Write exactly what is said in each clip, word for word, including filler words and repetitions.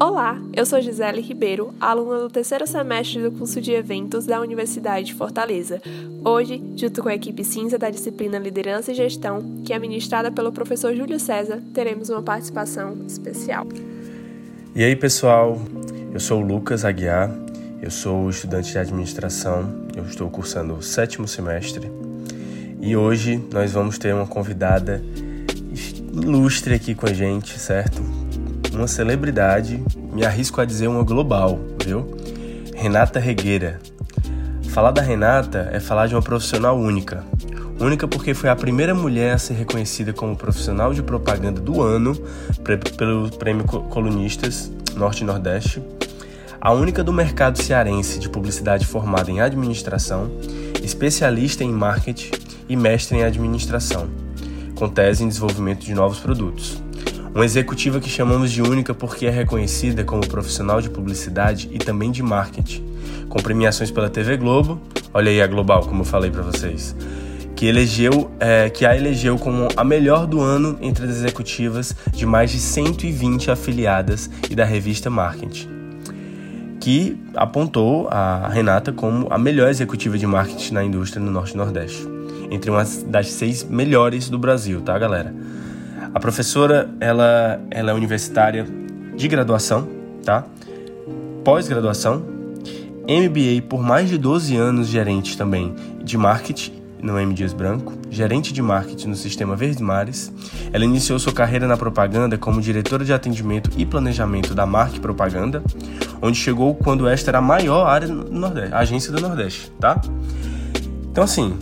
Olá, eu sou Gisele Ribeiro, aluna do terceiro semestre do curso de eventos da Universidade de Fortaleza. Hoje, junto com a equipe cinza da disciplina Liderança e Gestão, que é ministrada pelo professor Júlio César, teremos uma participação especial. E aí, pessoal, eu sou o Lucas Aguiar, eu sou estudante de administração, eu estou cursando o sétimo semestre e hoje nós vamos ter uma convidada ilustre aqui com a gente, certo? Uma celebridade, me arrisco a dizer uma global, viu? Renata Regueira. Falar da Renata é falar de uma profissional única. Única porque foi a primeira mulher a ser reconhecida como profissional de propaganda do ano pelo Prêmio Colunistas Norte e Nordeste, a única do mercado cearense de publicidade formada em administração, especialista em marketing e mestre em administração, com tese em desenvolvimento de novos produtos. Uma executiva que chamamos de única porque é reconhecida como profissional de publicidade e também de marketing, com premiações pela T V Globo, olha aí a global como eu falei para vocês, que, elegeu, é, que a elegeu como a melhor do ano entre as executivas de mais de cento e vinte afiliadas e da Revista Marketing, que apontou a Renata como a melhor executiva de marketing na indústria no Norte e Nordeste, entre uma das seis melhores do Brasil, tá, galera? A professora, ela, ela é universitária de graduação, tá? Pós-graduação, M B A por mais de doze anos, gerente também de marketing no M. Dias Branco, gerente de marketing no Sistema Verde Mares. Ela iniciou sua carreira na propaganda como diretora de atendimento e planejamento da Mark Propaganda, onde chegou quando esta era a maior área do Nordeste, a agência do Nordeste, tá? Então, assim,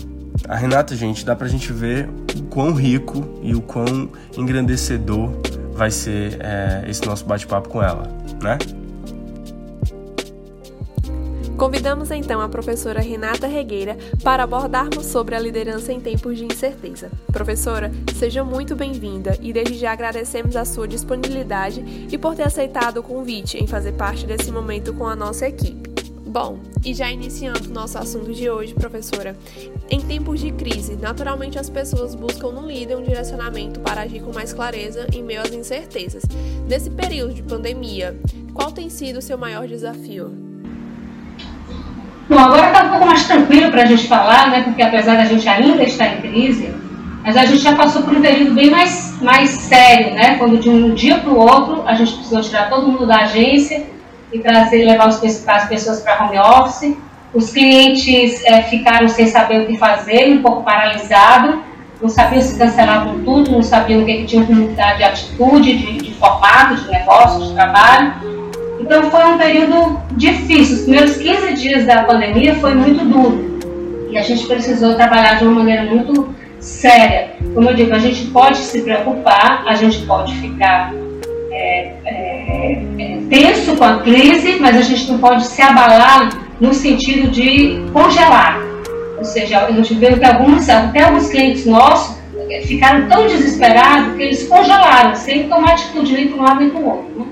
a Renata, gente, dá pra gente ver o quão rico e o quão engrandecedor vai ser é, esse nosso bate-papo com ela, né? Convidamos então a professora Renata Regueira para abordarmos sobre a liderança em tempos de incerteza. Professora, seja muito bem-vinda e desde já agradecemos a sua disponibilidade e por ter aceitado o convite em fazer parte desse momento com a nossa equipe. Bom, e já iniciando o nosso assunto de hoje, professora, em tempos de crise, naturalmente as pessoas buscam no líder um direcionamento para agir com mais clareza em meio às incertezas. Nesse período de pandemia, qual tem sido o seu maior desafio? Bom, agora está um pouco mais tranquilo para a gente falar, né, porque apesar da gente ainda estar em crise, mas a gente já passou por um período bem mais, mais sério, né, quando de um dia para o outro a gente precisou tirar todo mundo da agência, e trazer, levar os, as pessoas para home office. Os clientes é, ficaram sem saber o que fazer, um pouco paralisados, não sabiam se cancelavam tudo, não sabiam o que, que tinham que mudar de atitude, de, de formato, de negócio, de trabalho. Então foi um período difícil. Os primeiros quinze dias da pandemia foi muito duro e a gente precisou trabalhar de uma maneira muito séria. Como eu digo, a gente pode se preocupar, a gente pode ficar É, é, é tenso com a crise, mas a gente não pode se abalar no sentido de congelar. Ou seja, a gente vê que alguns, até alguns clientes nossos ficaram tão desesperados que eles congelaram, sem tomar atitude nem para um lado nem para o outro, né?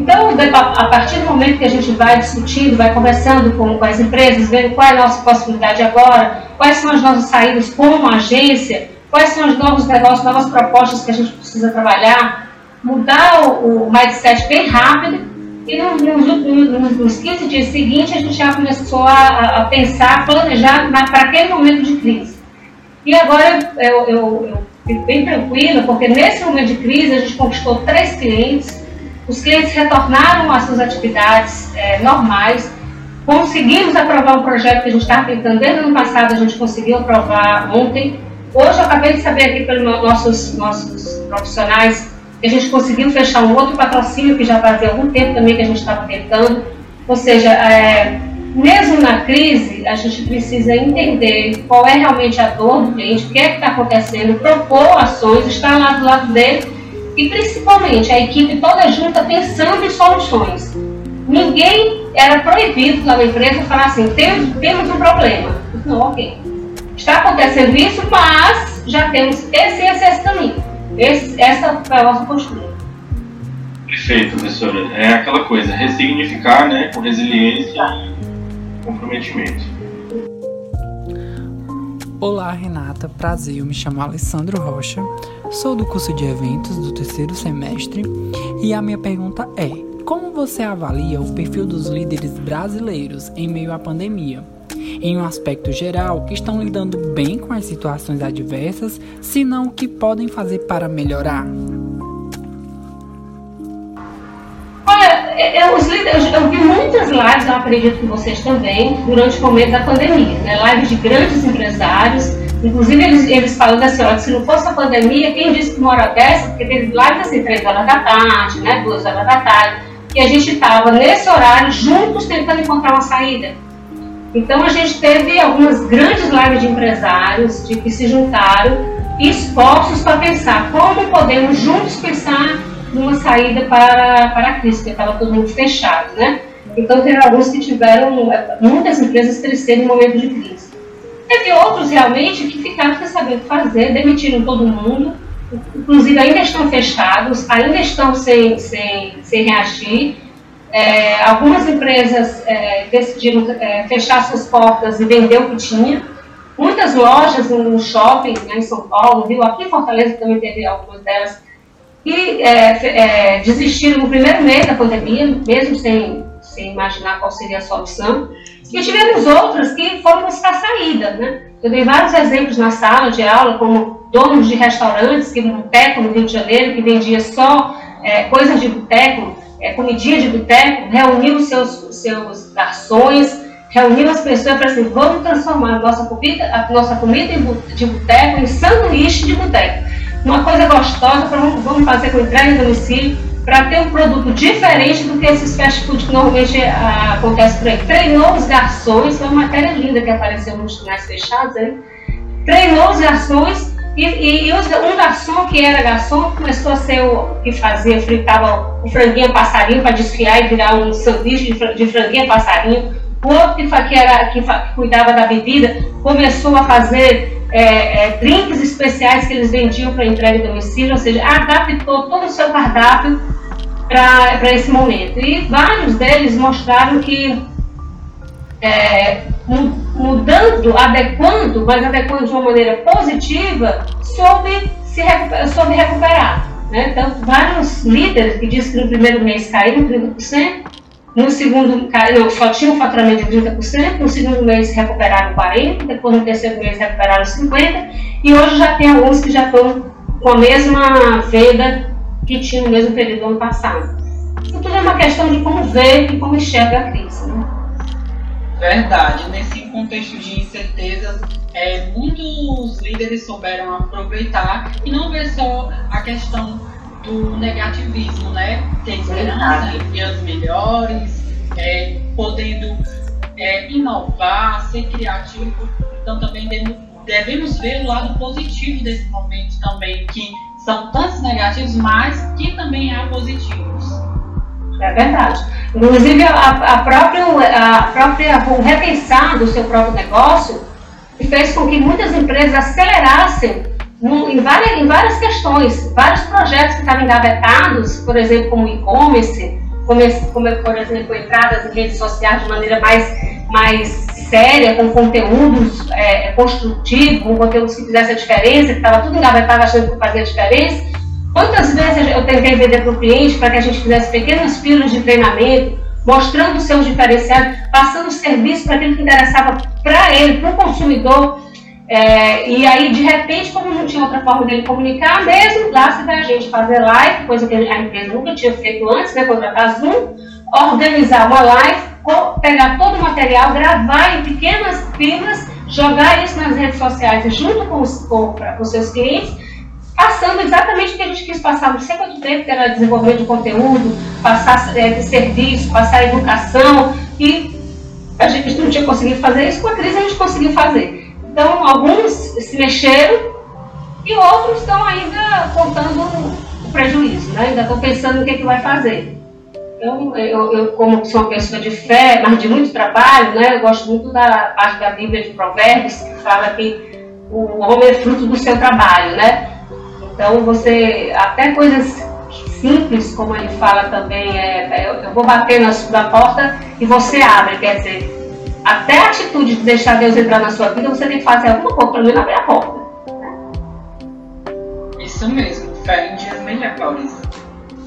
Então, a partir do momento que a gente vai discutindo, vai conversando com, com as empresas, vendo qual é a nossa possibilidade agora, quais são as nossas saídas como agência, quais são os novos negócios, novas propostas que a gente precisa trabalhar, mudar o, o mindset bem rápido e nos, nos, nos quinze dias seguintes a gente já começou a, a pensar, planejar para aquele momento de crise. E agora eu, eu, eu fico bem tranquila porque nesse momento de crise a gente conquistou três clientes, os clientes retornaram às suas atividades é, normais, conseguimos aprovar um projeto que a gente estava tentando desde o ano passado, a gente conseguiu aprovar ontem. Hoje eu acabei de saber aqui pelos nossos, nossos profissionais que a gente conseguiu fechar um outro patrocínio que já fazia algum tempo também que a gente estava tentando. Ou seja, é, mesmo na crise, a gente precisa entender qual é realmente a dor do cliente, o que é que está acontecendo, propor ações, estar lá do lado dele e principalmente a equipe toda junta pensando em soluções. Ninguém era proibido lá na empresa falar assim, temos, temos um problema. Não, ok. Está acontecendo isso, mas já temos esse e esse, esse caminho. Esse, essa é a nossa postura. Perfeito, professora. É aquela coisa, ressignificar, né, com resiliência e comprometimento. Olá, Renata, prazer, eu me chamo Alessandro Rocha, sou do curso de eventos do terceiro semestre e a minha pergunta é: como você avalia o perfil dos líderes brasileiros em meio à pandemia? Em um aspecto geral, que estão lidando bem com as situações adversas, se não, o que podem fazer para melhorar? Olha, eu, os líderes, eu vi muitas lives, eu acredito que vocês também, durante o momento da pandemia, né? Lives de grandes empresários, inclusive eles, eles falando assim, olha, se não fosse a pandemia, quem disse que uma hora dessa, porque teve lives assim, três horas da tarde, né? duas horas da tarde, e a gente estava nesse horário juntos tentando encontrar uma saída. Então a gente teve algumas grandes lives de empresários de que se juntaram expostos para pensar como podemos juntos pensar numa saída para, para a crise, porque estava todo mundo fechado, né? Então teve alguns que tiveram, muitas empresas cresceram em momento de crise. Teve outros realmente que ficaram sem saber o que fazer, demitiram todo mundo, inclusive ainda estão fechados, ainda estão sem, sem, sem reagir. É, algumas empresas é, decidiram é, fechar suas portas e vender o que tinha. Muitas lojas no shopping, né, em São Paulo, no Rio, aqui em Fortaleza também teve algumas delas, que é, é, desistiram no primeiro mês da pandemia, mesmo sem, sem imaginar qual seria a solução. E tivemos outras que foram buscar saída, né? Eu dei vários exemplos na sala de aula, como donos de restaurantes, que no boteco no Rio de Janeiro, que vendia só é, coisas de boteco, É, comidinha de boteco, reuniu os seus, seus garçons, reuniu as pessoas e falou assim, vamos transformar a nossa comida, a nossa comida de boteco em sanduíche de boteco. Uma coisa gostosa, pra, vamos fazer com entrega em domicílio, para ter um produto diferente do que esses fast food que normalmente a, acontece por aí. Treinou os garçons, foi uma matéria linda que apareceu nos jornais fechados, hein? Treinou os garçons E, e, e um garçom que era garçom começou a ser o que fazia, fritava o franguinho passarinho para desfiar e virar um sanduíche de franguinho passarinho. O outro que, que, era, que, que cuidava da bebida começou a fazer é, é, drinks especiais que eles vendiam para entrega em domicílio, ou seja, adaptou todo o seu cardápio para esse momento. E vários deles mostraram que é, mudando, adequando, mas adequando de uma maneira positiva, soube, se recuperar, soube recuperar, né? Então, vários líderes que dizem que no primeiro mês caíram trinta por cento, no segundo caiu, só tinha um faturamento de trinta por cento, no segundo mês recuperaram quarenta por cento, depois no terceiro mês recuperaram cinquenta por cento, e hoje já tem alguns que já estão com a mesma venda que tinha no mesmo período do ano passado. Então, tudo é uma questão de como ver e como enxerga a crise, né? Verdade, nesse contexto de incertezas, é, muitos líderes souberam aproveitar e não ver só a questão do negativismo, né? Ter esperança em dias melhores, é, podendo é, inovar, ser criativo. Então também devemos ver o lado positivo desse momento também, que são tantos negativos, mas que também há positivos. É verdade. Inclusive, a, a própria, a própria, o repensar do seu próprio negócio fez com que muitas empresas acelerassem no, em, várias, em várias questões. Vários projetos que estavam engavetados, por exemplo, como e-commerce, como, como, por exemplo, entradas em redes sociais de maneira mais, mais séria, com conteúdos é, construtivos, com conteúdos que fizessem a diferença, que estava tudo engavetado achando que fazia a diferença. Quantas vezes eu tentei vender para o cliente para que a gente fizesse pequenos filhos de treinamento, mostrando os seus diferenciais, passando o serviço para aquilo que interessava para ele, para o consumidor. É, e aí, de repente, como não tinha outra forma dele comunicar, mesmo lá se vai a gente fazer live, coisa que a empresa nunca tinha feito antes, né, contratar Zoom, organizar uma live, pegar todo o material, gravar em pequenas fibras, jogar isso nas redes sociais junto com os, com, com os seus clientes, passando exatamente o que a gente quis passar não sei quanto tempo, que era desenvolver de conteúdo, passar é, de serviço, passar educação, e a gente não tinha conseguido fazer isso, com a crise a gente conseguiu fazer. Então, alguns se mexeram e outros estão ainda contando o prejuízo, né? Ainda estão pensando no que, é que vai fazer. Então, eu, eu, como sou uma pessoa de fé, mas de muito trabalho, né? Eu gosto muito da parte da Bíblia de Provérbios, que fala que o homem é fruto do seu trabalho, né? Então, você, até coisas simples, como ele fala também, é, eu, eu vou bater na, na porta e você abre, quer dizer, até a atitude de deixar Deus entrar na sua vida, você tem que fazer alguma coisa para ele abrir a porta. Isso mesmo, fé em Dias melhor, Paulista.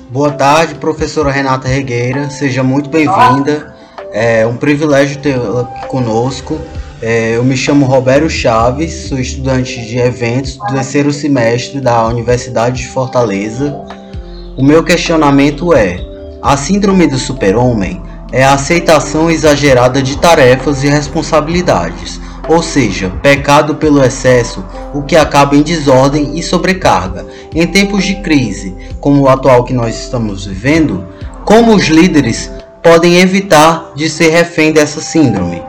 Boa tarde, professora Renata Regueira, seja muito bem-vinda. É um privilégio tê-la aqui conosco. É, eu me chamo Robério Chaves, sou estudante de eventos do terceiro semestre da Universidade de Fortaleza. O meu questionamento é: a síndrome do super-homem é a aceitação exagerada de tarefas e responsabilidades, ou seja, pecado pelo excesso, o que acaba em desordem e sobrecarga. Em tempos de crise, como o atual que nós estamos vivendo, como os líderes podem evitar de ser refém dessa síndrome?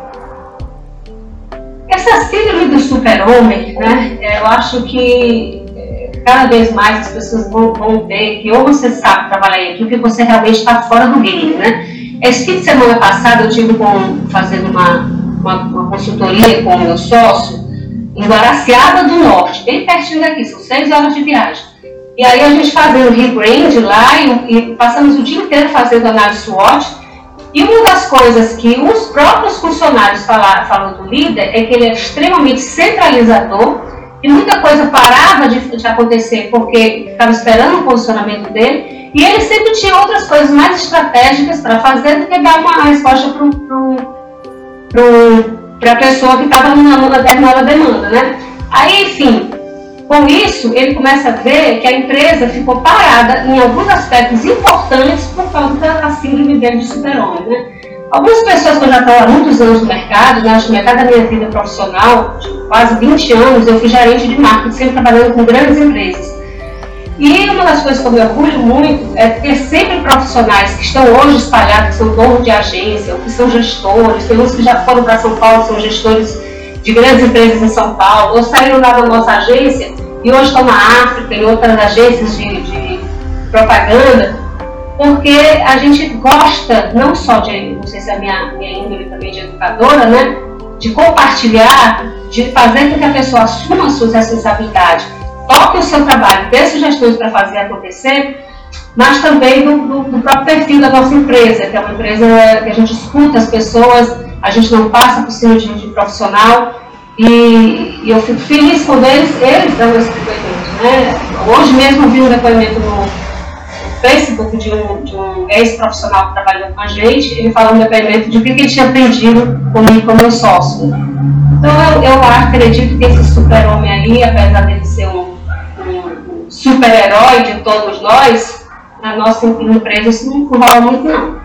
Essa síndrome do super-homem, né? Eu acho que cada vez mais as pessoas vão, vão ver que ou você sabe trabalhar em equipe ou você realmente está fora do game, né? Esse fim de semana passado eu estive fazendo uma, uma, uma consultoria com o meu sócio em Guaraciaba do Norte, bem pertinho daqui, são seis horas de viagem. E aí a gente fazendo o rebrand lá e, e passamos o dia inteiro fazendo análise SWOT. E uma das coisas que os próprios funcionários falaram, falam do líder, é que ele é extremamente centralizador e muita coisa parava de, de acontecer porque ficava esperando o posicionamento dele. E ele sempre tinha outras coisas mais estratégicas para fazer do que dar uma resposta para a pessoa que estava numa determinada demanda, né? Aí, enfim, com isso, ele começa a ver que a empresa ficou parada em alguns aspectos importantes por causa da síndrome dele de super-homem, né? Algumas pessoas que eu já estava há muitos anos no mercado, né? No mercado da minha vida profissional, de quase vinte anos, eu fui gerente de marketing, sempre trabalhando com grandes empresas. E uma das coisas que eu me orgulho muito é ter sempre profissionais que estão hoje espalhados, que são donos de agência, ou que são gestores, tem uns que já foram para São Paulo, são gestores de grandes empresas em São Paulo, ou saíram lá da nossa agência e hoje estão na África, em outras agências de, de propaganda, porque a gente gosta não só de, não sei se é a minha, minha índole também de educadora, né, de compartilhar, de fazer com que a pessoa assuma as suas responsabilidades, toque o seu trabalho, dê sugestões para fazer acontecer, mas também do, do, do próprio perfil da nossa empresa, que é uma empresa que a gente escuta as pessoas, a gente não passa por cima de, de profissional, e, e eu fico feliz quando eles, eles dão esse depoimento, né? Hoje mesmo vi um depoimento no Facebook de um, de um ex-profissional que trabalhou com a gente, ele falou um depoimento de o que ele tinha aprendido comigo como meu sócio. Então eu, eu acredito que esse super-homem aí, apesar dele ser um super-herói de todos nós, na nossa empresa isso não rola muito não.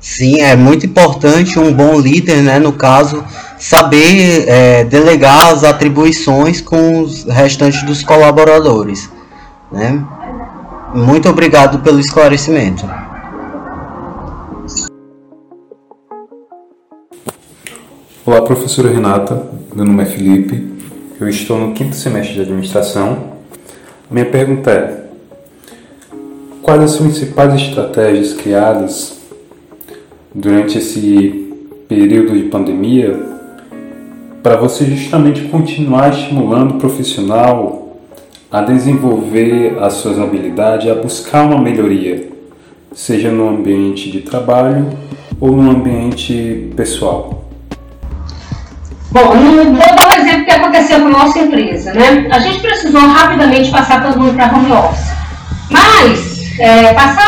Sim, é muito importante um bom líder, né, no caso, saber é, delegar as atribuições com os restantes dos colaboradores, né? Muito obrigado pelo esclarecimento. Olá, professora Renata, meu nome é Felipe, eu estou no quinto semestre de administração. Minha pergunta é: quais as principais estratégias criadas durante esse período de pandemia para você justamente continuar estimulando o profissional a desenvolver as suas habilidades, a buscar uma melhoria, seja no ambiente de trabalho ou no ambiente pessoal? Bom, vou dar um exemplo que aconteceu com a nossa empresa, né? A gente precisou rapidamente passar todo mundo para home office, mas é, passar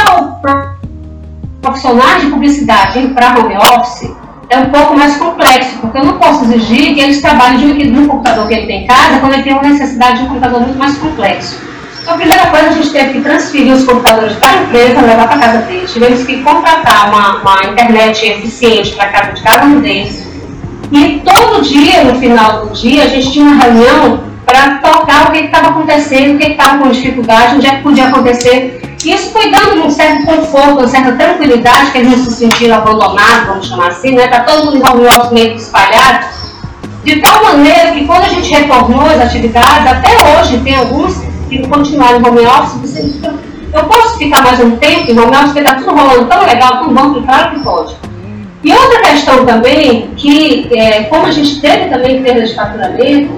profissionais de publicidade para home office é um pouco mais complexo, porque eu não posso exigir que eles trabalhem de um computador que ele tem em casa quando ele tem uma necessidade de um computador muito mais complexo. Então, a primeira coisa, a gente teve que transferir os computadores para a empresa, levar para casa deles. Tivemos que contratar uma, uma internet eficiente para casa de cada um deles. E todo dia, no final do dia, a gente tinha uma reunião para tocar o que estava acontecendo, o que estava com dificuldade, onde é que podia acontecer. E isso foi dando um certo conforto, uma certa tranquilidade, que eles não se sentiram abandonados, vamos chamar assim, né? Está todo mundo em um meio espalhado. De tal maneira que quando a gente retornou as atividades, até hoje tem alguns que continuaram em home office, dizem, eu posso ficar mais um tempo em home office, porque está tudo rolando tão legal, tão bom, claro que pode. E outra questão também, que é, como a gente teve também perda de faturamento,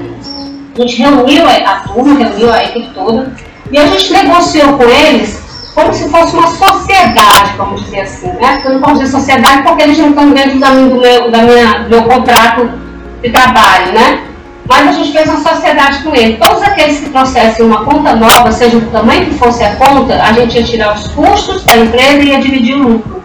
a gente reuniu a turma, reuniu a equipe toda, e a gente negociou com eles como se fosse uma sociedade, vamos dizer assim, né? Eu não posso dizer sociedade porque eles não estão dentro da minha, do, meu, da minha, do meu contrato de trabalho, né? Mas a gente fez uma sociedade com ele. Todos aqueles que trouxessem uma conta nova, seja do tamanho que fosse a conta, a gente ia tirar os custos da empresa e ia dividir o lucro.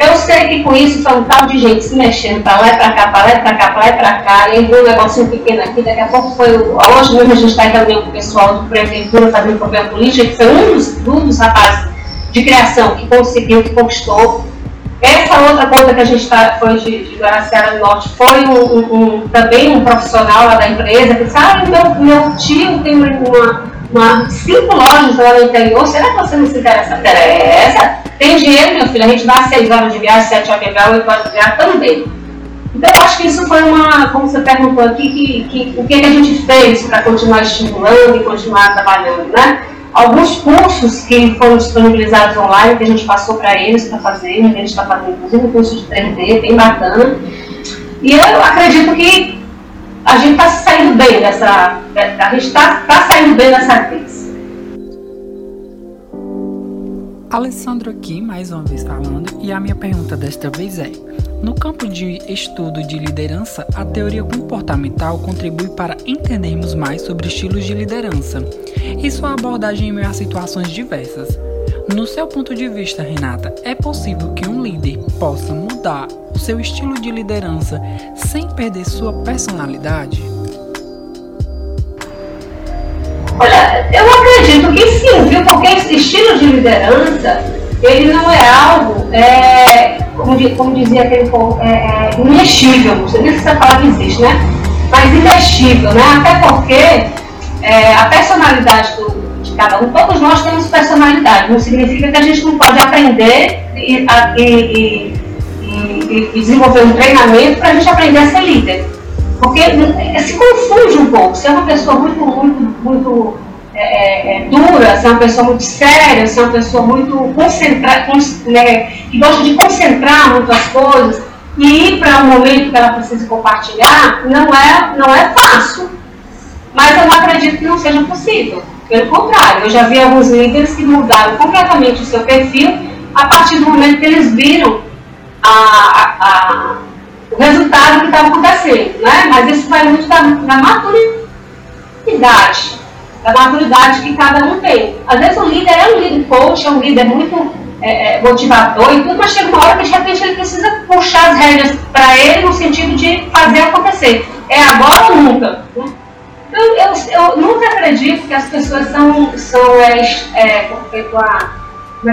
Eu sei que com isso foi um tal de gente se mexendo para lá e para cá, para lá e para cá, para lá e para cá, lembrou um negocinho pequeno aqui, daqui a pouco foi... Hoje mesmo a gente está em reunião com o pessoal de prefeitura fazendo problema político, que foi um dos, um dos rapazes de criação que conseguiu, que conquistou. Essa outra conta que a gente tá, foi de, de Guaraciaba do Norte foi um, um, um, também um profissional lá da empresa que disse, ah, meu, meu tio tem uma, uma cinco lojas lá no interior, será que você não se interessa? Interessa? Tem dinheiro, meu filho, a gente dá seis horas de viagem, sete horas de viagem, oito horas de viagem também. Então eu acho que isso foi uma, como você perguntou aqui, que, que, o que, que a gente fez para continuar estimulando e continuar trabalhando, né? Alguns cursos que foram disponibilizados online, que a gente passou para eles para fazer, a gente está fazendo inclusive um curso de três D, bem bacana. E eu acredito que a gente está saindo bem dessa, a gente está tá saindo bem dessa crise. Alessandro aqui, mais uma vez falando, e a minha pergunta desta vez é: no campo de estudo de liderança, a teoria comportamental contribui para entendermos mais sobre estilos de liderança e sua abordagem em meio a situações diversas. No seu ponto de vista, Renata, é possível que um líder possa mudar o seu estilo de liderança sem perder sua personalidade? Olha, eu acredito que sim, viu? Porque esse estilo de liderança, ele não é algo... É... Como, como dizia aquele povo, é, é inextível, não sei nem se essa palavra existe, né? Mas inextível, né? Até porque é, a personalidade do, de cada um, todos nós temos personalidade, não significa que a gente não pode aprender e, a, e, e, e desenvolver um treinamento para a gente aprender a ser líder. Porque se confunde um pouco, se é uma pessoa muito, muito, muito é, é, dura, se é uma pessoa muito séria, se é uma pessoa muito concentrada, né? Que gosta de concentrar muitas coisas e ir para um momento que ela precisa compartilhar, não é, não é fácil. Mas eu não acredito que não seja possível. Pelo contrário, eu já vi alguns líderes que mudaram completamente o seu perfil a partir do momento que eles viram a, a, a, o resultado que estava acontecendo, né? Mas isso vai muito da, da maturidade, da maturidade que cada um tem. Às vezes o líder é um líder coach, é um líder muito... É, motivador e tudo, mas chega uma hora que de repente ele precisa puxar as rédeas para ele no sentido de fazer acontecer. É agora ou nunca? Então, eu, eu nunca acredito que as pessoas são, são é, é, como é que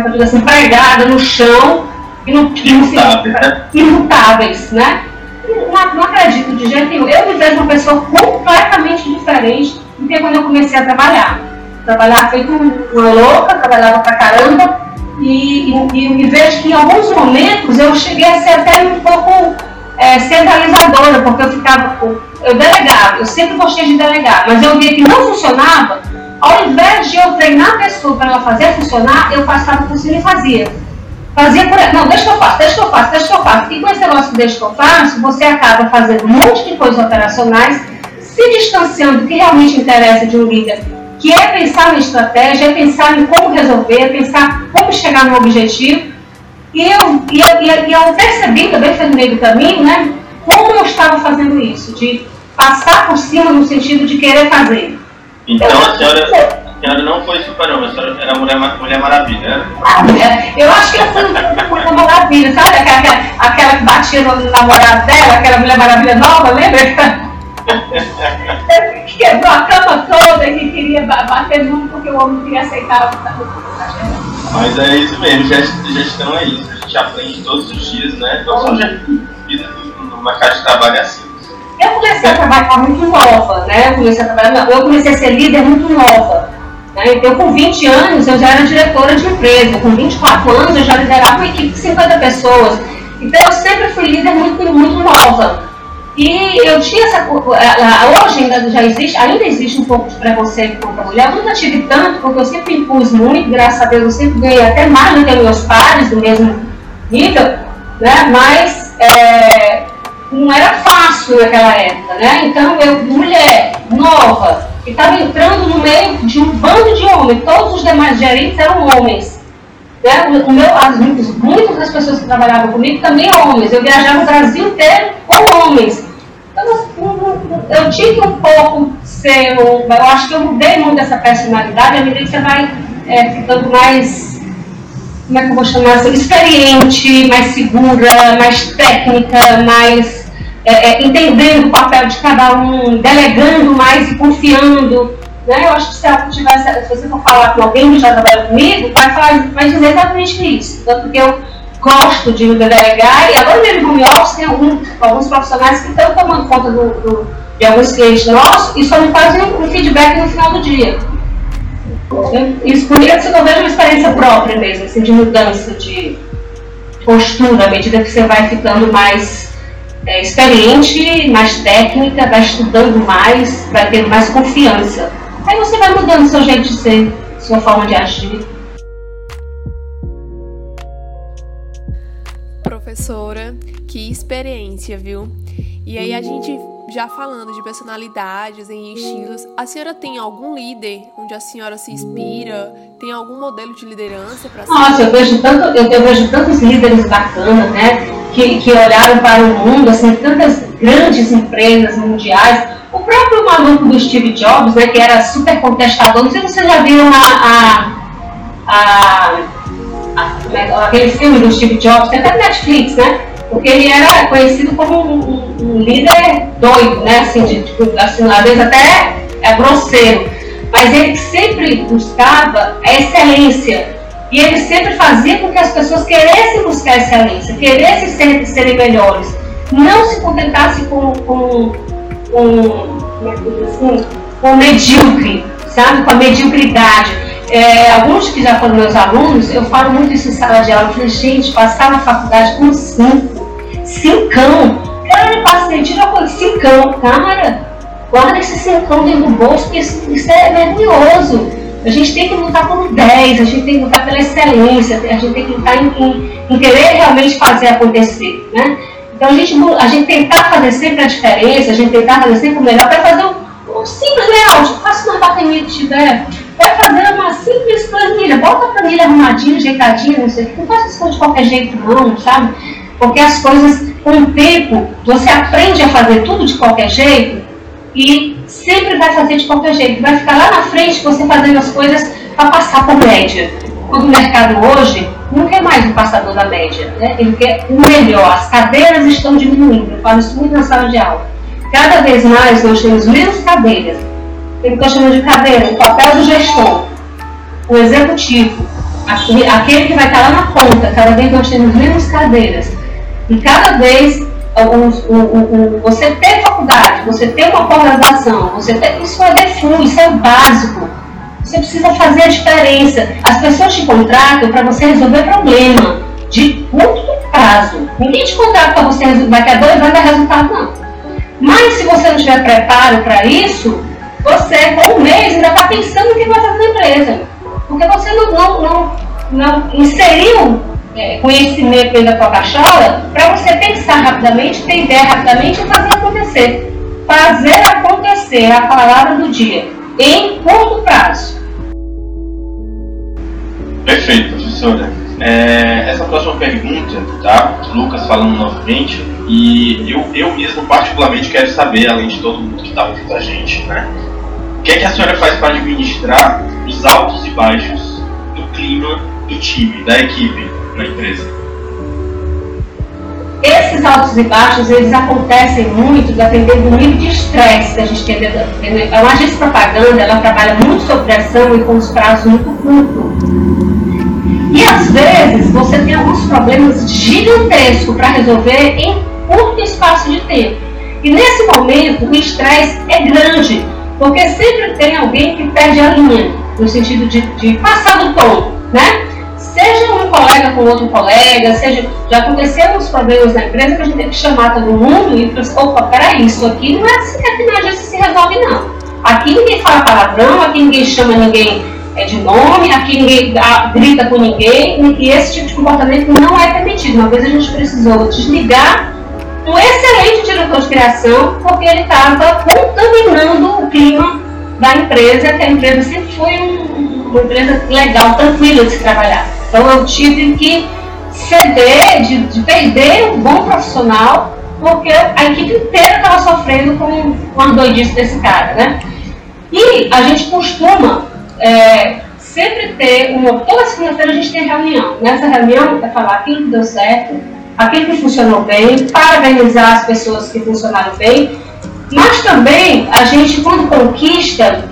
eu digo assim, pregadas no chão e no, imutáveis. imutáveis, né? Não, não acredito de jeito nenhum. Eu me vejo uma pessoa completamente diferente do que quando eu comecei a trabalhar. Trabalhava feito uma louca, trabalhava pra caramba. E, e, e vejo que em alguns momentos eu cheguei a ser até um pouco é, centralizadora, porque eu ficava, eu delegava, eu sempre gostei de delegar, mas eu via que não funcionava, ao invés de eu treinar a pessoa para ela fazer funcionar, eu passava por cima e fazia. Fazia por aí, não, deixa que eu faço, deixa que eu faço, deixa que eu faço. E com esse negócio de deixa que eu faço, você acaba fazendo um monte de coisas operacionais, se distanciando do que realmente interessa de um líder, que é pensar na estratégia, é pensar em como resolver, é pensar como chegar no objetivo. E eu, e eu, e eu, e eu percebi também, foi no meio do caminho, né, como eu estava fazendo isso, de passar por cima no sentido de querer fazer. Então, então a, senhora, a senhora não foi super-homem, a senhora era mulher, mulher maravilha, né? Ah, eu acho que eu fui Mulher Maravilha, sabe? Aquela, aquela, aquela que batia no namorado dela, aquela Mulher Maravilha nova, lembra? Que quebrou a cama toda e que queria bater num porque o homem queria aceitar o... Mas é isso mesmo, gestão é isso, a gente aprende todos os dias, né? Então só já vida numa casa de trabalho é assim. Eu comecei a trabalhar muito nova, né? Eu comecei a trabalhar, eu comecei a ser líder muito nova, né? Então com vinte anos eu já era diretora de empresa, com vinte e quatro anos eu já liderava uma equipe de cinquenta pessoas. Então eu sempre fui líder muito, muito nova. E eu tinha essa... Hoje ainda já existe, ainda existe um pouco de preconceito contra a mulher. Eu nunca tive tanto, porque eu sempre impus muito, graças a Deus eu sempre ganhei até mais do que meus pares, do mesmo nível, né? Mas é, não era fácil naquela época, né? Então eu, mulher nova, e estava entrando no meio de um bando de homens. Todos os demais gerentes eram homens. Né? O meu, as, muitas das pessoas que trabalhavam comigo também eram homens. Eu viajava o Brasil inteiro com homens. Eu tinha que um pouco ser, eu acho que eu mudei muito essa personalidade à medida que você vai é, ficando mais, como é que eu vou chamar assim, experiente, mais segura, mais técnica, mais é, é, entendendo o papel de cada um, delegando mais e confiando, né? Eu acho que se, eu tivesse, se você for falar com alguém que já trabalha comigo, vai, falar, vai dizer exatamente isso, tanto que eu gosto de me delegar, e agora mesmo no home office tem algum, alguns profissionais que estão tomando conta do, do, de alguns clientes nossos e só me fazem um feedback no final do dia. Isso comigo assim, eu vejo uma experiência própria mesmo, assim, de mudança de postura, à medida que você vai ficando mais é, experiente, mais técnica, vai estudando mais, vai tendo mais confiança. Aí você vai mudando seu jeito de ser, sua forma de agir. Professora, que experiência, viu? E aí a gente já falando de personalidades e estilos, a senhora tem algum líder onde a senhora se inspira? Tem algum modelo de liderança para a senhora? Nossa, eu vejo, tanto, eu, eu vejo tantos líderes bacanas, né? Que, que olharam para o mundo, assim, tantas grandes empresas mundiais. O próprio maluco do Steve Jobs, né? Que era super contestador. Não sei se vocês já viram a... a, a aquele filme do Steve Jobs, até do Netflix, né? Porque ele era conhecido como um, um, um líder doido, né? Assim, de, tipo, assim, às vezes até é grosseiro. Mas ele sempre buscava a excelência. E ele sempre fazia com que as pessoas queressem buscar a excelência, queressem ser, serem melhores. Não se contentassem com, com, com, assim, com medíocre, sabe? Com a mediocridade. É, alguns que já foram meus alunos, eu falo muito isso em sala de aula, eu falei, gente, passar na faculdade com cinco, cincão, cara, passei, tira com cincão, cara, guarda esse cincão dentro do bolso, porque isso, isso é vergonhoso, a gente tem que lutar por dez, a gente tem que lutar pela excelência, a gente tem que lutar em, em, em querer realmente fazer acontecer, né? Então a gente, a gente tentar fazer sempre a diferença, a gente tentar fazer sempre o melhor, para fazer um, um simples layout, faça uma bateria que tiver, vai fazer uma simples planilha, bota a planilha arrumadinha, ajeitadinha, não sei o que, não faça as coisas de qualquer jeito não, sabe? Porque as coisas, com o tempo, você aprende a fazer tudo de qualquer jeito e sempre vai fazer de qualquer jeito. Vai ficar lá na frente você fazendo as coisas para passar por média. Quando o mercado hoje não quer mais um passador da média, né? Ele quer o melhor. As cadeiras estão diminuindo, eu falo isso muito na sala de aula. Cada vez mais nós temos menos cadeiras. Tem o que eu chamo de cadeira, o papel do gestor, o executivo, aquele que vai estar lá na ponta. Cada vez nós temos menos cadeiras. E cada vez o, o, o, você ter faculdade, você ter uma pós-graduação, você ter, isso é defunto, isso é o básico. Você precisa fazer a diferença. As pessoas te contratam para você resolver problema de curto prazo. Ninguém te contrata para você resolver, daqui a dois anos vai dar resultado, não. Mas se você não tiver preparo para isso, você, com um mês, ainda está pensando o que vai fazer na empresa. Porque você não, não, não, não inseriu é, conhecimento dentro da tua cachola para você pensar rapidamente, ter ideia rapidamente e fazer acontecer. Fazer acontecer é a palavra do dia, em curto prazo. Perfeito, professora. É, essa próxima pergunta, tá? Lucas falando novamente, e eu, eu mesmo particularmente quero saber, além de todo mundo que está ouvindo a gente, né? O que é que a senhora faz para administrar os altos e baixos do clima do time, da equipe, da empresa? Esses altos e baixos, eles acontecem muito dependendo do nível de estresse que a gente tem. A agência de propaganda, ela trabalha muito sob pressão e com os prazos muito curtos. E às vezes você tem alguns problemas gigantescos para resolver em curto espaço de tempo. E nesse momento o estresse é grande, porque sempre tem alguém que perde a linha, no sentido de, de passar do tom, né? Seja um colega com outro colega, seja, já aconteceram uns problemas na empresa que a gente tem que chamar todo mundo e pensar, opa, peraí, isso aqui não é assim que aqui na agência se resolve não. Aqui ninguém fala palavrão, aqui ninguém chama ninguém é de nome, aqui ninguém grita com ninguém, e esse tipo de comportamento não é permitido. Uma vez a gente precisou desligar um excelente diretor de criação, porque ele estava contaminando o clima da empresa, que a empresa sempre foi uma empresa legal, tranquila de se trabalhar. Então eu tive que ceder, de, de perder um bom profissional, porque a equipe inteira estava sofrendo com, com a doidice desse cara, né? E a gente costuma é, sempre ter uma... Toda segunda-feira a gente tem reunião. Nessa reunião é falar aquilo que deu certo, aquilo que funcionou bem, parabenizar as pessoas que funcionaram bem, mas também a gente, quando conquista,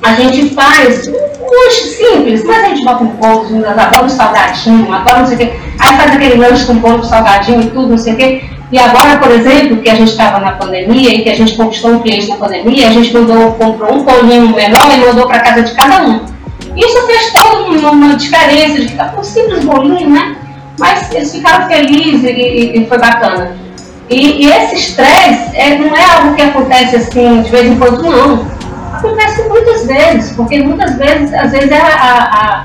a gente faz um lanche simples, mas a gente bota um bolo, agora um salgadinho, agora não sei o quê, aí faz aquele lanche com bolo, salgadinho e tudo, não sei o quê. E agora, por exemplo, que a gente estava na pandemia e que a gente conquistou um cliente na pandemia, a gente mandou, comprou um bolinho menor e mandou para casa de cada um. Isso fez toda uma diferença de ficar com um simples bolinho, né? Mas eles ficaram felizes e, e foi bacana. E, e esse estresse é, não é algo que acontece assim de vez em quando, não. Acontece muitas vezes, porque muitas vezes, às vezes, é a... a,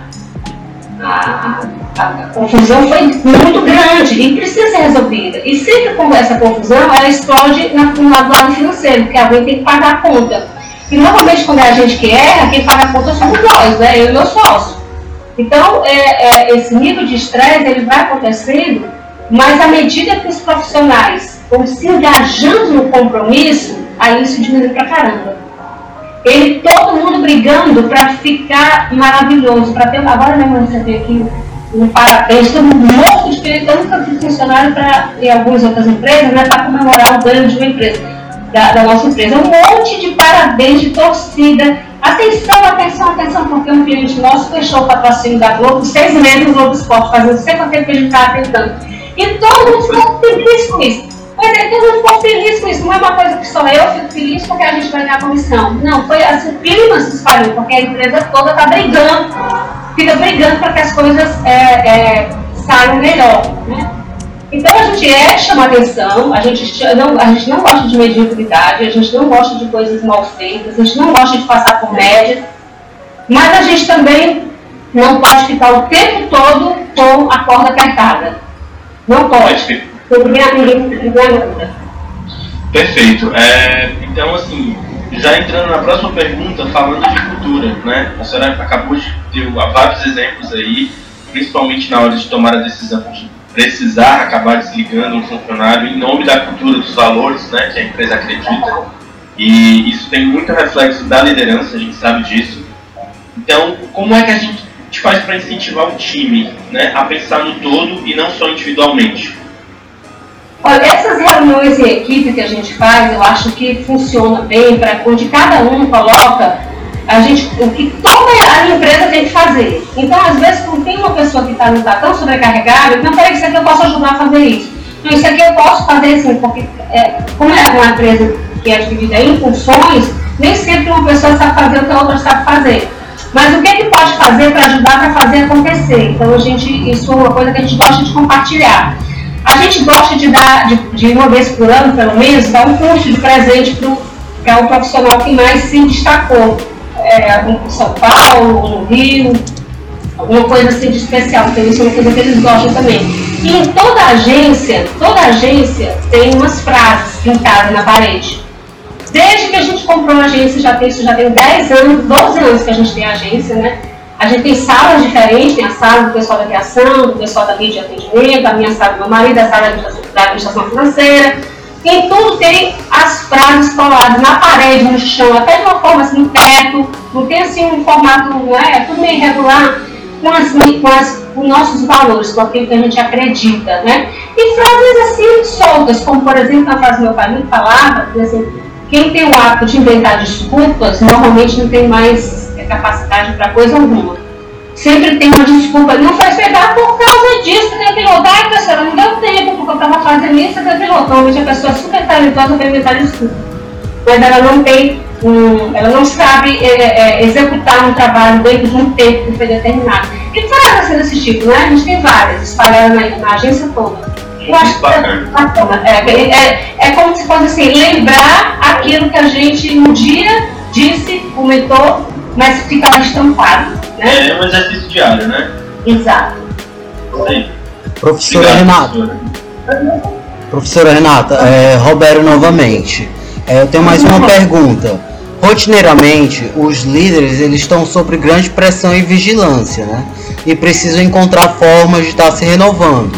a, a a confusão foi muito grande e precisa ser resolvida. E sempre com essa confusão, ela explode na, no lado financeiro, porque alguém tem que pagar a conta. E normalmente quando é a gente que erra, quem paga a conta somos nós, né? Eu e meu sócio. Então, é, é, esse nível de estresse, ele vai acontecendo, mas à medida que os profissionais vão se engajando no compromisso, aí isso diminui pra caramba. Ele, todo mundo brigando pra ficar maravilhoso, pra ter... Agora mesmo eu recebi aqui um parabéns, todo mundo morto de feliz, tanto que funcionário pra, e algumas outras empresas, né, para comemorar o ganho de uma empresa, da, da nossa empresa. Um monte de parabéns, de torcida. Atenção, atenção, atenção, porque um cliente nosso fechou o patrocínio da Globo, seis meses do Globo Esporte, fazendo sempre aquele que a gente estava tentando. E todo mundo ficou feliz com isso. Pois é, todo mundo ficou feliz com isso. Não é uma coisa que só eu fico feliz porque a gente vai ganhar comissão. Não, foi assim, o clima se espalhou, porque a empresa toda está brigando. Fica brigando para que as coisas é, é, saiam melhor, né? Então a gente é chamar atenção, a gente não, a gente não gosta de mediocridade, a gente não gosta de coisas mal feitas, a gente não gosta de passar por média, mas a gente também não pode ficar o tempo todo com a corda apertada. Não pode. Perfeito. É, então, assim, já entrando na próxima pergunta, falando de cultura, né? A senhora acabou de dar vários exemplos aí, principalmente na hora de tomar a decisão de precisar acabar desligando um funcionário em nome da cultura, dos valores, né, que a empresa acredita. E isso tem muito reflexo da liderança, a gente sabe disso. Então, como é que a gente faz para incentivar o time, né, a pensar no todo e não só individualmente? Olha, essas reuniões em equipe que a gente faz, eu acho que funciona bem, para onde cada um coloca a gente, o que toda a empresa tem que fazer. Então, às vezes, quando tem uma pessoa que está tá tão sobrecarregada, não, peraí, isso aqui eu posso ajudar a fazer isso. Não, isso aqui eu posso fazer assim, porque é, como é uma empresa que é dividida em funções, nem sempre uma pessoa sabe fazer o que a outra sabe fazer. Mas o que ele pode fazer para ajudar, para fazer acontecer? Então, a gente, isso é uma coisa que a gente gosta de compartilhar. A gente gosta de dar, de, de uma vez por ano, pelo menos, dar um curso de presente para o profissional que mais se destacou. É, em São Paulo, no Rio, alguma coisa assim de especial, porque isso é uma coisa que eles gostam também. E em toda agência, toda agência tem umas frases pintadas na parede. Desde que a gente comprou a agência, já tem, isso já tem dez anos, doze anos que a gente tem a agência, né? A gente tem salas diferentes, tem a sala do pessoal da criação, do pessoal da mídia de atendimento, a minha sala do meu marido, a sala da administração financeira. Em tudo tem as frases coladas na parede, no chão, até de uma forma assim, perto, não tem assim um formato, não é? É tudo meio irregular, com, as, com, as, com nossos valores, com aquilo que a gente acredita, né? E frases assim soltas, como por exemplo, a frase do meu pai me falava, assim, quem tem o hábito de inventar desculpas, normalmente não tem mais capacidade para coisa alguma. Sempre tem uma desculpa, não faz pegar por causa disso, tem que pilotar, a senhora não deu tempo, porque eu estava fazendo isso, você pilotou, hoje a pessoa é super talentosa para inventar desculpa. Mas ela não tem, um, ela não sabe é, é, executar um trabalho dentro de um tempo que foi determinado. E várias assim desse tipo, né? A gente tem várias, espalhadas na, na agência toda. Eu acho que é, é, é, é como se fosse assim, lembrar aquilo que a gente um dia disse, comentou, mas fica lá estampado, né? É um exercício diário, né? Exato. Sim. Professora Obrigado, Renata. Professora, professora Renata, é, Robério novamente. É, eu tenho mais uma pergunta. Rotineiramente, os líderes eles estão sob grande pressão e vigilância, né? E precisam encontrar formas de estar se renovando.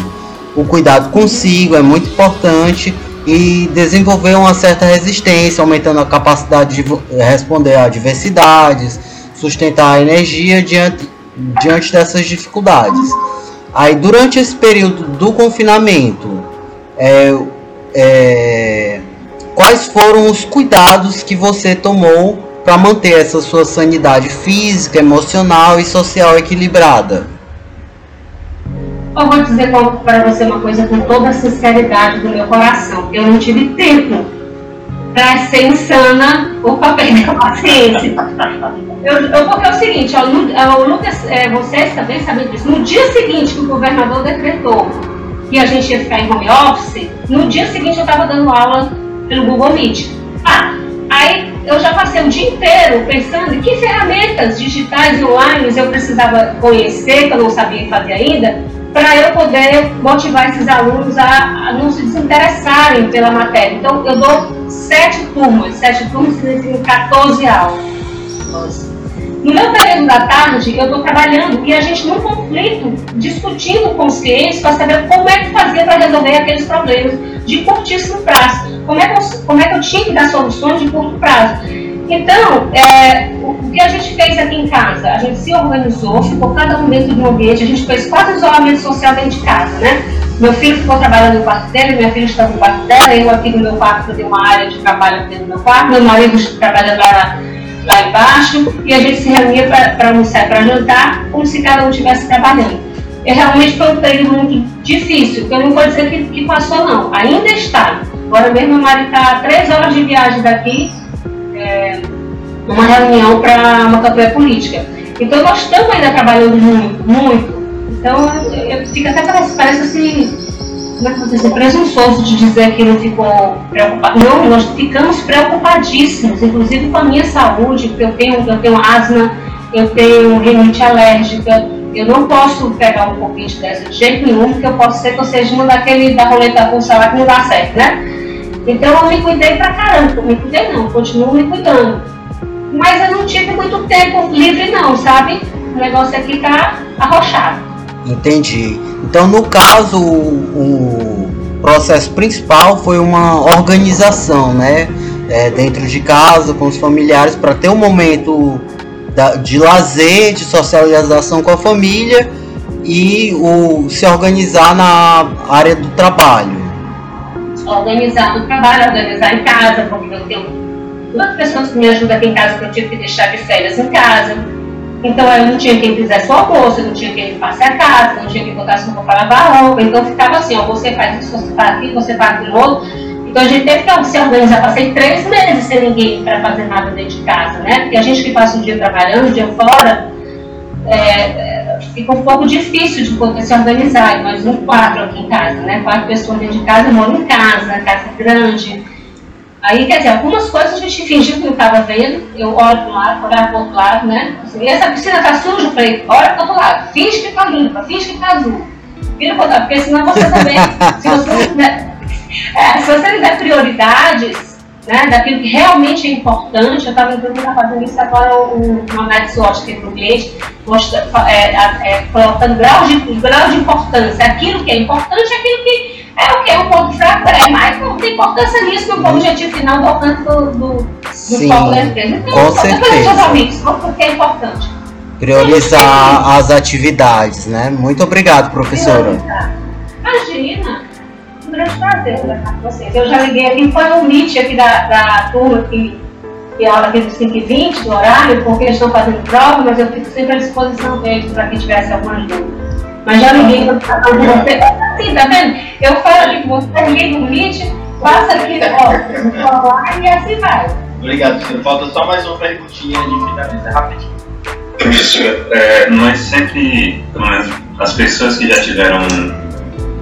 O cuidado consigo é muito importante e desenvolver uma certa resistência, aumentando a capacidade de responder a adversidades, sustentar a energia diante, diante dessas dificuldades. Aí, durante esse período do confinamento, é, é, quais foram os cuidados que você tomou para manter essa sua sanidade física, emocional e social equilibrada? Eu vou dizer para você uma coisa com toda a sinceridade do meu coração. Eu não tive tempo para ser insana ou para perder a paciência. Eu, eu, porque é o seguinte, o Lucas, é, vocês também sabem disso. No dia seguinte que o governador decretou que a gente ia ficar em home office, no dia seguinte eu estava dando aula pelo Google Meet. Ah, aí eu já passei o dia inteiro pensando em que ferramentas digitais online eu precisava conhecer, que eu não sabia fazer ainda, para eu poder motivar esses alunos a, a não se desinteressarem pela matéria. Então eu dou sete turmas, sete turmas significam quatorze aulas. No meu período da tarde, eu estou trabalhando e a gente num conflito, discutindo com os clientes para saber como é que fazia para resolver aqueles problemas de curtíssimo prazo. Como é que eu, como é que eu tinha que dar soluções de curto prazo? Então, é, o que a gente fez aqui em casa? A gente se organizou, ficou cada um dentro de um ambiente, a gente fez quase isolamento social dentro de casa, né? Meu filho ficou trabalhando no quarto dele, minha filha estava no quarto dela, eu aqui no meu quarto, fazia uma área de trabalho dentro do meu quarto, meu marido trabalha lá lá embaixo, e a gente se reunia para almoçar, para jantar, como se cada um estivesse trabalhando. E realmente foi um período muito difícil, que eu não vou dizer que, que passou não, ainda está. Agora mesmo o Mário está a três horas de viagem daqui, é, uma reunião para uma campanha política. Então nós estamos ainda trabalhando muito, muito. Então eu fico até parece, parece assim, é presunçoso de dizer que não ficou preocupado. Não, nós ficamos preocupadíssimos, inclusive com a minha saúde, porque eu tenho, eu tenho asma, eu tenho rinite alérgica, eu não posso pegar um Covid dessa de jeito nenhum, porque eu posso ser que eu seja uma daquele da roleta russa lá que não dá certo, né? Então eu me cuidei pra caramba, me cuidei não, continuo me cuidando. Mas eu não tive muito tempo livre não, sabe? O negócio aqui tá arrochado. Entendi. Então, no caso, o, o processo principal foi uma organização, né? É, dentro de casa, com os familiares, para ter um momento da, de lazer, de socialização com a família e o, se organizar na área do trabalho. Organizar no trabalho, organizar em casa, porque eu tenho duas pessoas que me ajudam aqui em casa que eu tive que deixar de férias em casa. Então eu não tinha quem fizesse o almoço, eu não tinha quem limpasse a casa, eu não tinha quem botasse roupa para lavar a roupa. Então ficava assim, ó, você faz isso, você faz aquilo, você faz aquilo outro. Então a gente teve que se organizar, passei três meses sem ninguém para fazer nada dentro de casa, né? Porque a gente que passa um dia trabalhando, um dia fora, é, fica um pouco difícil de poder se organizar. Mas um quatro aqui em casa, né? Quatro pessoas dentro de casa, eu moro em casa, casa grande. Aí, quer dizer, algumas coisas a gente fingiu que não estava vendo, eu olho para um lado, olho para o outro lado, né? Assim, essa piscina está suja, eu falei, olha para o outro lado, finge que está limpa, finge que está azul. Vira para o outro lado, porque senão você também, se você não der, é, se você não der prioridades, né, daquilo que realmente é importante, eu estava entrando na fazenda isso agora, um, uma análise ótica para o cliente, é, é, é, colocando graus de, graus de importância, aquilo que é importante, aquilo que é o que? Um ponto fraco, peraí, mas não tem importância nisso, meu ponto objetivo final do alcance do, do, do Sim, foco da empresa. Então, com só certeza. Seus amigos, porque é importante. Priorizar Sim. as atividades, né? Muito obrigado, professora. Priorizar. Imagina, um grande prazer conversar com vocês. Eu já liguei aqui, foi um meet aqui da, da turma, que é aula aqui dos cinco e vinte do horário, porque eles estão fazendo prova, mas eu fico sempre à disposição deles para quem tivesse alguma dúvida. Mas já liguei para você. Assim, tá vendo? Eu falo aqui com você, liguei no Meet, passa aqui, ó, e assim vai. Obrigado, senhor. Falta só mais uma perguntinha de finalizar rapidinho. Professor, é, nós sempre, pelo menos as pessoas que já tiveram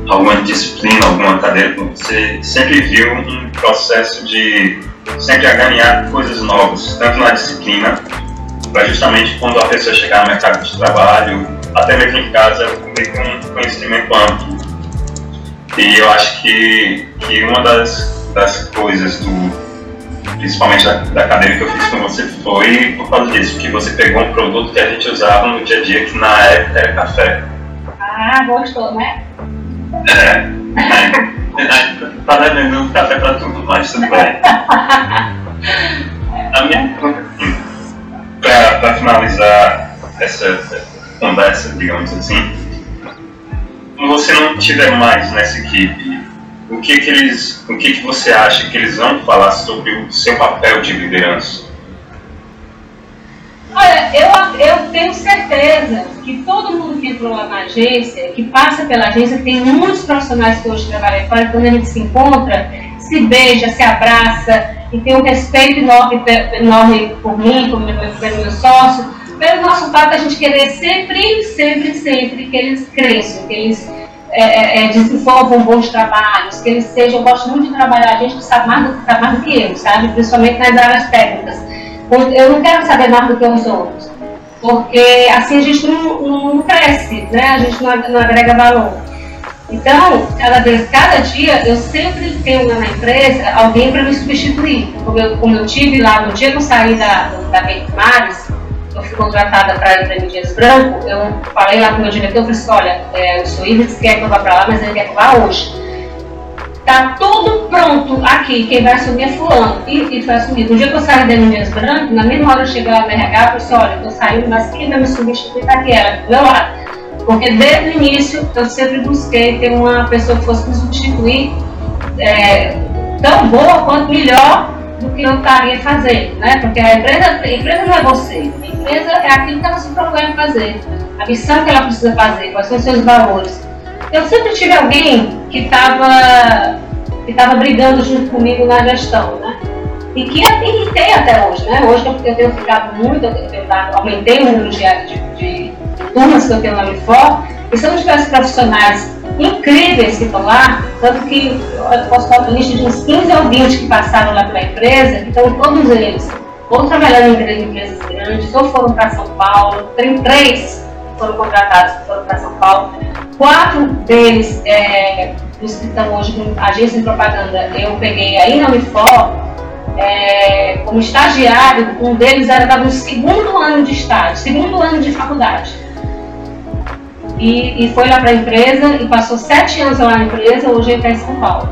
alguma disciplina, alguma cadeira com você, sempre viu um processo de sempre ganhar coisas novas, tanto na disciplina, para justamente quando a pessoa chegar no mercado de trabalho, até mesmo em casa, eu comprei com conhecimento amplo. E eu acho que, que uma das, das coisas do, principalmente da, da cadeira que eu fiz com você, foi por causa disso, que você pegou um produto que a gente usava no dia a dia, que na época era café. Ah, gostou, né? É. Tá devendo café pra tudo, mas tudo bem. A minha pergunta, pra, pra finalizar essa conversa, digamos assim, você não tiver mais nessa equipe, o que que eles, o que que você acha que eles vão falar sobre o seu papel de liderança? Olha, eu, eu tenho certeza que todo mundo que entrou lá na agência, que passa pela agência, tem muitos profissionais que hoje trabalham fora, quando a gente se encontra, se beija, se abraça, e tem um respeito enorme, enorme por mim, por meu, pelo meu sócio, pelo nosso fato de a gente querer sempre, sempre, sempre que eles cresçam, que eles é, é, desenvolvam bons trabalhos, que eles sejam, eu gosto muito de trabalhar, a gente não sabe mais do que, sabe mais do que eu, sabe? Principalmente nas áreas técnicas. Eu não quero saber mais do que os outros, porque assim a gente não, não, não cresce, né? A gente não, não agrega valor. Então, cada vez, cada dia, eu sempre tenho na empresa alguém para me substituir. Como eu, como eu tive lá no dia que eu saí da Verde Mares, eu fui contratada para ir para M. Dias Branco, eu falei lá com o meu diretor, eu falei assim, olha, é, eu sou Ives, quer que eu vá para lá, mas ele quer que eu vá hoje. Tá tudo pronto aqui, quem vai assumir é fulano, e, e foi assumido. No dia que eu saí da Minas Branco, na mesma hora eu cheguei lá no R H, eu disse, olha, eu tô saindo, mas quem vai me substituir tá aqui, ela, do meu lado. Porque desde o início, eu sempre busquei ter uma pessoa que fosse me substituir é, tão boa quanto melhor do que eu estaria fazendo, né? Porque a empresa, a empresa não é você, a empresa é aquilo que ela se programa fazer, a missão que ela precisa fazer, quais são os seus valores. Eu sempre tive alguém que estava que tava brigando junto comigo na gestão, né? E que e tem até hoje, né? Hoje eu, eu tenho ficado muito, eu tenho dado, aumentei o número de, de, de turmas que eu tenho lá no Unifor, e são diversos profissionais incríveis que estão lá, tanto que eu posso falar uma lista de uns quinze ou vinte que passaram lá pela empresa, então todos eles ou trabalhando em empresas grandes, ou foram para São Paulo, tem três foram contratados que foram para São Paulo, quatro deles é, dos que estão hoje com agência de propaganda, eu peguei aí na Unifor é, como estagiário, um deles era no segundo ano de estágio, segundo ano de faculdade, e, e foi lá para a empresa e passou sete anos lá na empresa, hoje ele está em São Paulo.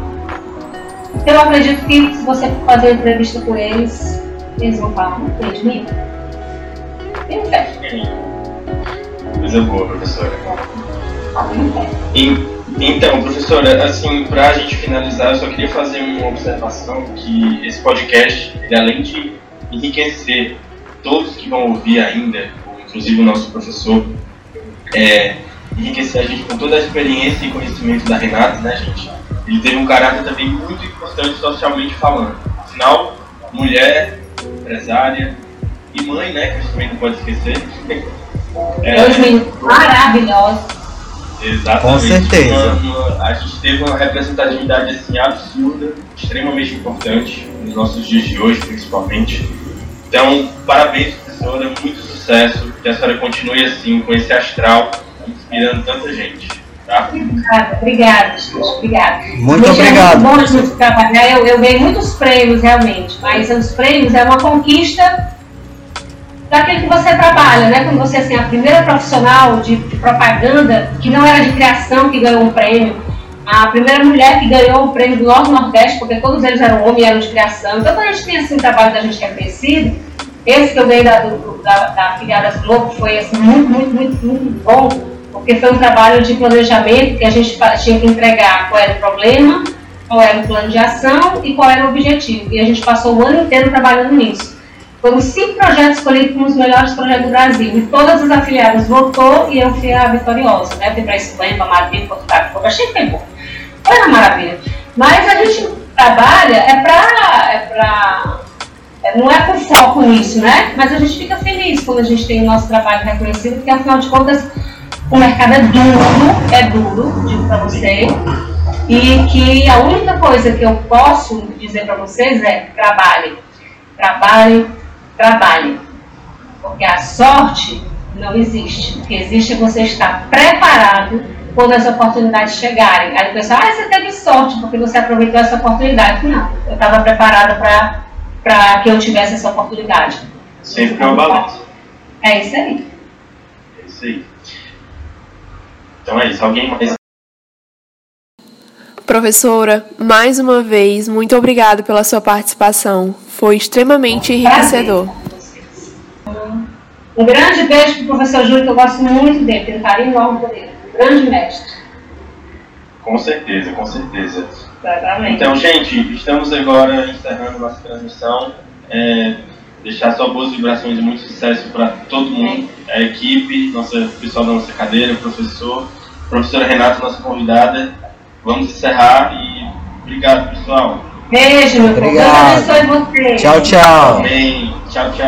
Então eu acredito que se você for fazer entrevista com eles, eles vão falar, não tem de mim? Tem coisa boa, professora. Então, professora, assim, para a gente finalizar, eu só queria fazer uma observação que esse podcast, ele, além de enriquecer todos que vão ouvir ainda, inclusive o nosso professor, é, enriquecer a gente com toda a experiência e conhecimento da Renata, né, gente? Ele teve um caráter também muito importante socialmente falando. Afinal, mulher, empresária e mãe, né, que a gente também não pode esquecer. Dois meninos maravilhosos. Exatamente. Com certeza. Uma, uma, a gente teve uma representatividade assim, absurda, extremamente importante nos nossos dias de hoje, principalmente. Então, parabéns, professora, muito sucesso, que a senhora continue assim, com esse astral, inspirando tanta gente. Tá? Obrigada, obrigada, gente, obrigada. Muito obrigado. Muito bom a gente trabalhar, eu, eu ganhei muitos prêmios, realmente, mas os prêmios é uma conquista daquilo que você trabalha, né? Quando você, assim, a primeira profissional de, de propaganda, que não era de criação, que ganhou um prêmio, a primeira mulher que ganhou o prêmio do Norte e Nordeste, porque todos eles eram homens e eram de criação. Então, quando a gente tem, assim, o trabalho da gente que é conhecido, esse que eu ganhei da, do, da, da Filhadas Globo foi, assim, muito, muito, muito, muito bom, porque foi um trabalho de planejamento que a gente tinha que entregar qual era o problema, qual era o plano de ação e qual era o objetivo. E a gente passou o ano inteiro trabalhando nisso. Foram cinco projetos escolhidos como os melhores projetos do Brasil. E todas as afiliadas votou e eu fui a vitoriosa, né? Fui para a Espanha, para Madrid, para Portugal, para achei que foi bom. Foi uma maravilha. Mas a gente trabalha, é para... É pra, não é com foco nisso, né? Mas a gente fica feliz quando a gente tem o nosso trabalho reconhecido, porque afinal de contas o mercado é duro, é duro, digo para você. E que a única coisa que eu posso dizer para vocês é trabalhem, trabalhem, trabalhem, porque a sorte não existe. O que existe é você estar preparado quando as oportunidades chegarem. Aí o pessoal, ah, você teve sorte porque você aproveitou essa oportunidade. Não, eu estava preparada para para que eu tivesse essa oportunidade. Sempre é o balanço. É isso aí. É isso aí. Então é isso. Alguém mais? Professora, mais uma vez, muito obrigado pela sua participação. Foi extremamente enriquecedor. Um grande beijo para o professor Júlio, que eu gosto muito dele, tenho um carinho enorme por ele. Um grande mestre. Com certeza, com certeza. Exatamente. Então, gente, estamos agora encerrando nossa transmissão. É, deixar só boas vibrações e muito sucesso para todo mundo, a equipe, nossa pessoal da nossa cadeira, o professor, a professora Renata, nossa convidada. Vamos encerrar e obrigado, pessoal. Beijo, meu obrigado. Deus abençoe você. Tchau, tchau. Amém. Tchau, tchau.